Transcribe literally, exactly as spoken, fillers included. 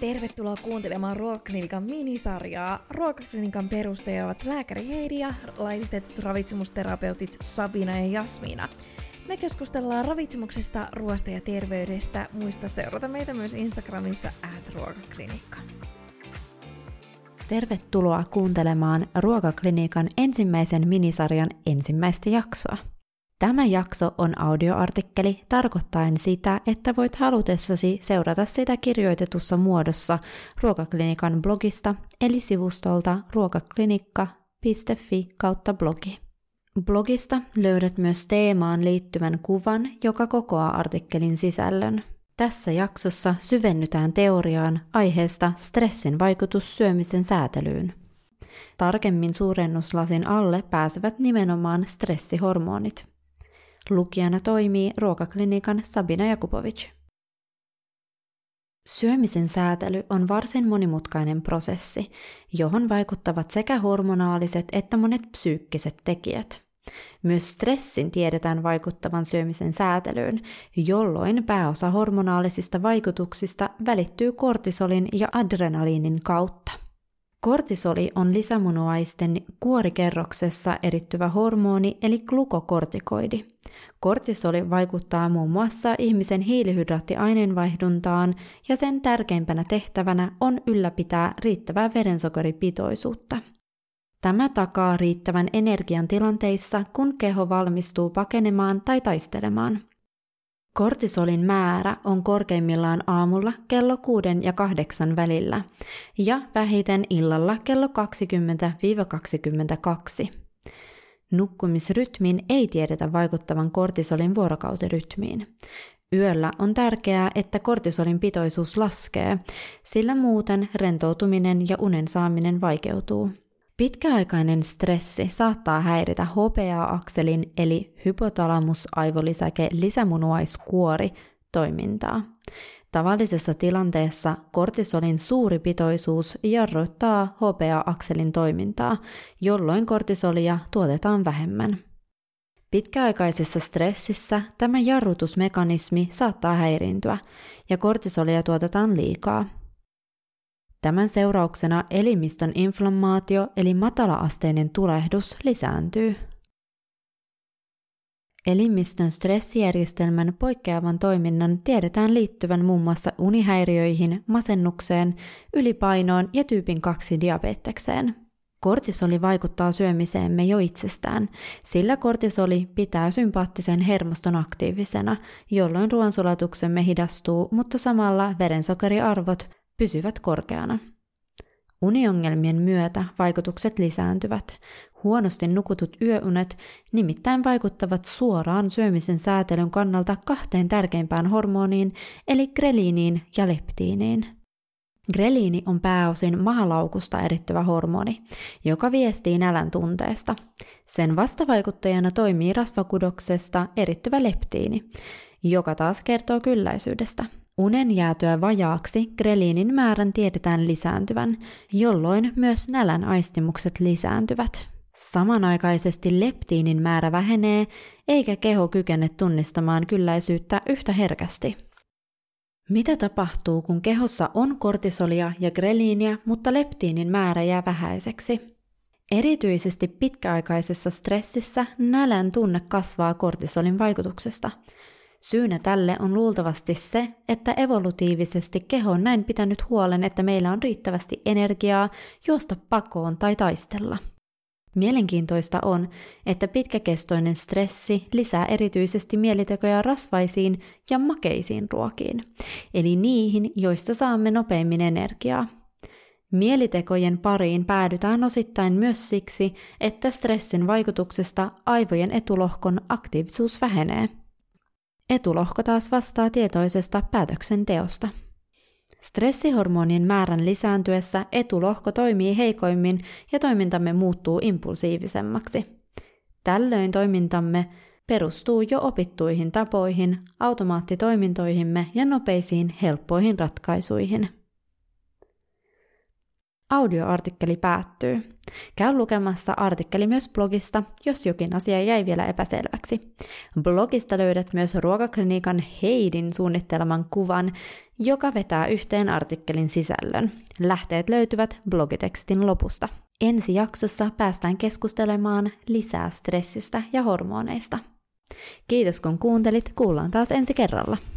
Tervetuloa kuuntelemaan Ruokaklinikan minisarjaa. Ruokaklinikan perustajia ovat lääkäri Heidi ja laillistetut ravitsemusterapeutit Sabina ja Jasmina. Me keskustellaan ravitsemuksesta, ruoasta ja terveydestä. Muista seurata meitä myös Instagramissa at ruokaklinikka. Tervetuloa kuuntelemaan Ruokaklinikan ensimmäisen minisarjan ensimmäistä jaksoa. Tämä jakso on audioartikkeli tarkoittaen sitä, että voit halutessasi seurata sitä kirjoitetussa muodossa Ruokaklinikan blogista eli sivustolta ruokaklinikka piste fi kautta blogi. Blogista löydät myös teemaan liittyvän kuvan, joka kokoaa artikkelin sisällön. Tässä jaksossa syvennytään teoriaan aiheesta stressin vaikutus syömisen säätelyyn. Tarkemmin suurennuslasin alle pääsevät nimenomaan stressihormonit. Lukijana toimii Ruokaklinikan Sabina Jakupovic. Syömisen säätely on varsin monimutkainen prosessi, johon vaikuttavat sekä hormonaaliset että monet psyykkiset tekijät. Myös stressin tiedetään vaikuttavan syömisen säätelyyn, jolloin pääosa hormonaalisista vaikutuksista välittyy kortisolin ja adrenaliinin kautta. Kortisoli on lisämunuaisten kuorikerroksessa erittyvä hormoni eli glukokortikoidi. Kortisoli vaikuttaa muun muassa ihmisen hiilihydraattiaineenvaihduntaan ja sen tärkeimpänä tehtävänä on ylläpitää riittävää verensokeripitoisuutta. Tämä takaa riittävän energian tilanteissa, kun keho valmistuu pakenemaan tai taistelemaan. Kortisolin määrä on korkeimmillaan aamulla kello kuuden ja kahdeksan välillä ja vähiten illalla kello kaksikymmentä kaksikymmentäkaksi. Nukkumisrytmin ei tiedetä vaikuttavan kortisolin vuorokausirytmiin. Yöllä on tärkeää, että kortisolin pitoisuus laskee, sillä muuten rentoutuminen ja unen saaminen vaikeutuu. Pitkäaikainen stressi saattaa häiritä H P A-akselin eli hypotalamus-aivolisäke-lisämunuaiskuori toimintaa. Tavallisessa tilanteessa kortisolin suuri pitoisuus jarruttaa H P A-akselin toimintaa, jolloin kortisolia tuotetaan vähemmän. Pitkäaikaisessa stressissä tämä jarrutusmekanismi saattaa häiriintyä ja kortisolia tuotetaan liikaa. Tämän seurauksena elimistön inflammaatio eli matalaasteinen tulehdus lisääntyy. Elimistön stressijärjestelmän poikkeavan toiminnan tiedetään liittyvän muun muassa unihäiriöihin, masennukseen, ylipainoon ja tyypin kaksi diabetekseen. Kortisoli vaikuttaa syömiseemme jo itsestään, sillä kortisoli pitää sympaattisen hermoston aktiivisena, jolloin ruoansulatuksemme hidastuu, mutta samalla verensokeriarvot pysyvät korkeana. Uniongelmien myötä vaikutukset lisääntyvät. Huonosti nukutut yöunet nimittäin vaikuttavat suoraan syömisen säätelyn kannalta kahteen tärkeimpään hormoniin, eli greliiniin ja leptiiniin. Greliini on pääosin mahalaukusta erittyvä hormoni, joka viestii nälän tunteesta. Sen vastavaikuttajana toimii rasvakudoksesta erittyvä leptiini, joka taas kertoo kylläisyydestä. Unen jäätyä vajaaksi greliinin määrän tiedetään lisääntyvän, jolloin myös nälän aistimukset lisääntyvät. Samanaikaisesti leptiinin määrä vähenee, eikä keho kykene tunnistamaan kylläisyyttä yhtä herkästi. Mitä tapahtuu, kun kehossa on kortisolia ja greliiniä, mutta leptiinin määrä jää vähäiseksi? Erityisesti pitkäaikaisessa stressissä nälän tunne kasvaa kortisolin vaikutuksesta. Syynä tälle on luultavasti se, että evolutiivisesti keho on näin pitänyt huolen, että meillä on riittävästi energiaa juosta pakoon tai taistella. Mielenkiintoista on, että pitkäkestoinen stressi lisää erityisesti mielitekoja rasvaisiin ja makeisiin ruokiin, eli niihin, joista saamme nopeimmin energiaa. Mielitekojen pariin päädytään osittain myös siksi, että stressin vaikutuksesta aivojen etulohkon aktiivisuus vähenee. Etulohko taas vastaa tietoisesta päätöksenteosta. Stressihormonien määrän lisääntyessä etulohko toimii heikoimmin ja toimintamme muuttuu impulsiivisemmaksi. Tällöin toimintamme perustuu jo opittuihin tapoihin, automaattitoimintoihimme ja nopeisiin helppoihin ratkaisuihin. Audioartikkeli päättyy. Käy lukemassa artikkeli myös blogista, jos jokin asia jäi vielä epäselväksi. Blogista löydät myös Ruokaklinikan Heidin suunnitteleman kuvan, joka vetää yhteen artikkelin sisällön. Lähteet löytyvät blogitekstin lopusta. Ensi jaksossa päästään keskustelemaan lisää stressistä ja hormoneista. Kiitos kun kuuntelit, kuullaan taas ensi kerralla.